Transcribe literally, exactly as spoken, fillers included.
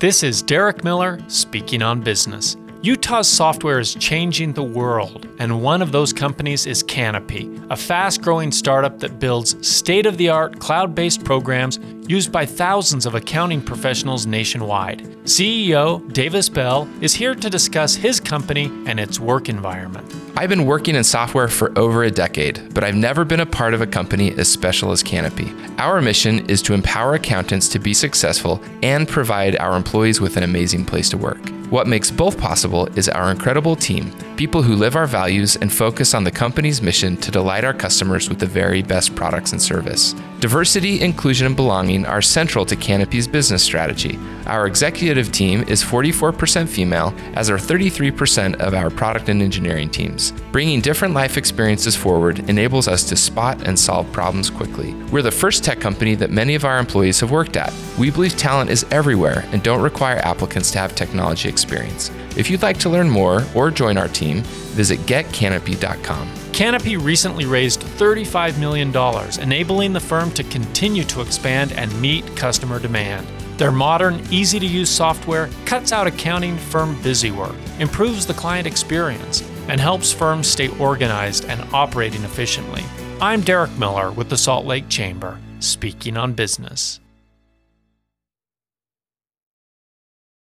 This is Derek Miller speaking on business. Utah's software is changing the world, and one of those companies is Canopy, a fast-growing startup that builds state-of-the-art cloud-based programs used by thousands of accounting professionals nationwide. C E O Davis Bell is here to discuss his company and its work environment. I've been working in software for over a decade, but I've never been a part of a company as special as Canopy. Our mission is to empower accountants to be successful and provide our employees with an amazing place to work. What makes both possible is our incredible team, people who live our values and focus on the company's mission to delight our customers with the very best products and service. Diversity, inclusion, and belonging are central to Canopy's business strategy. Our executive team is forty-four percent female, as are thirty-three percent of our product and engineering teams. Bringing different life experiences forward enables us to spot and solve problems quickly. We're the first tech company that many of our employees have worked at. We believe talent is everywhere and don't require applicants to have technology experience. If you'd like to learn more or join our team, visit get canopy dot com. Canopy recently raised thirty-five million dollars, enabling the firm to continue to expand and meet customer demand. Their modern, easy-to-use software cuts out accounting firm busywork, improves the client experience, and helps firms stay organized and operating efficiently. I'm Derek Miller with the Salt Lake Chamber, speaking on business.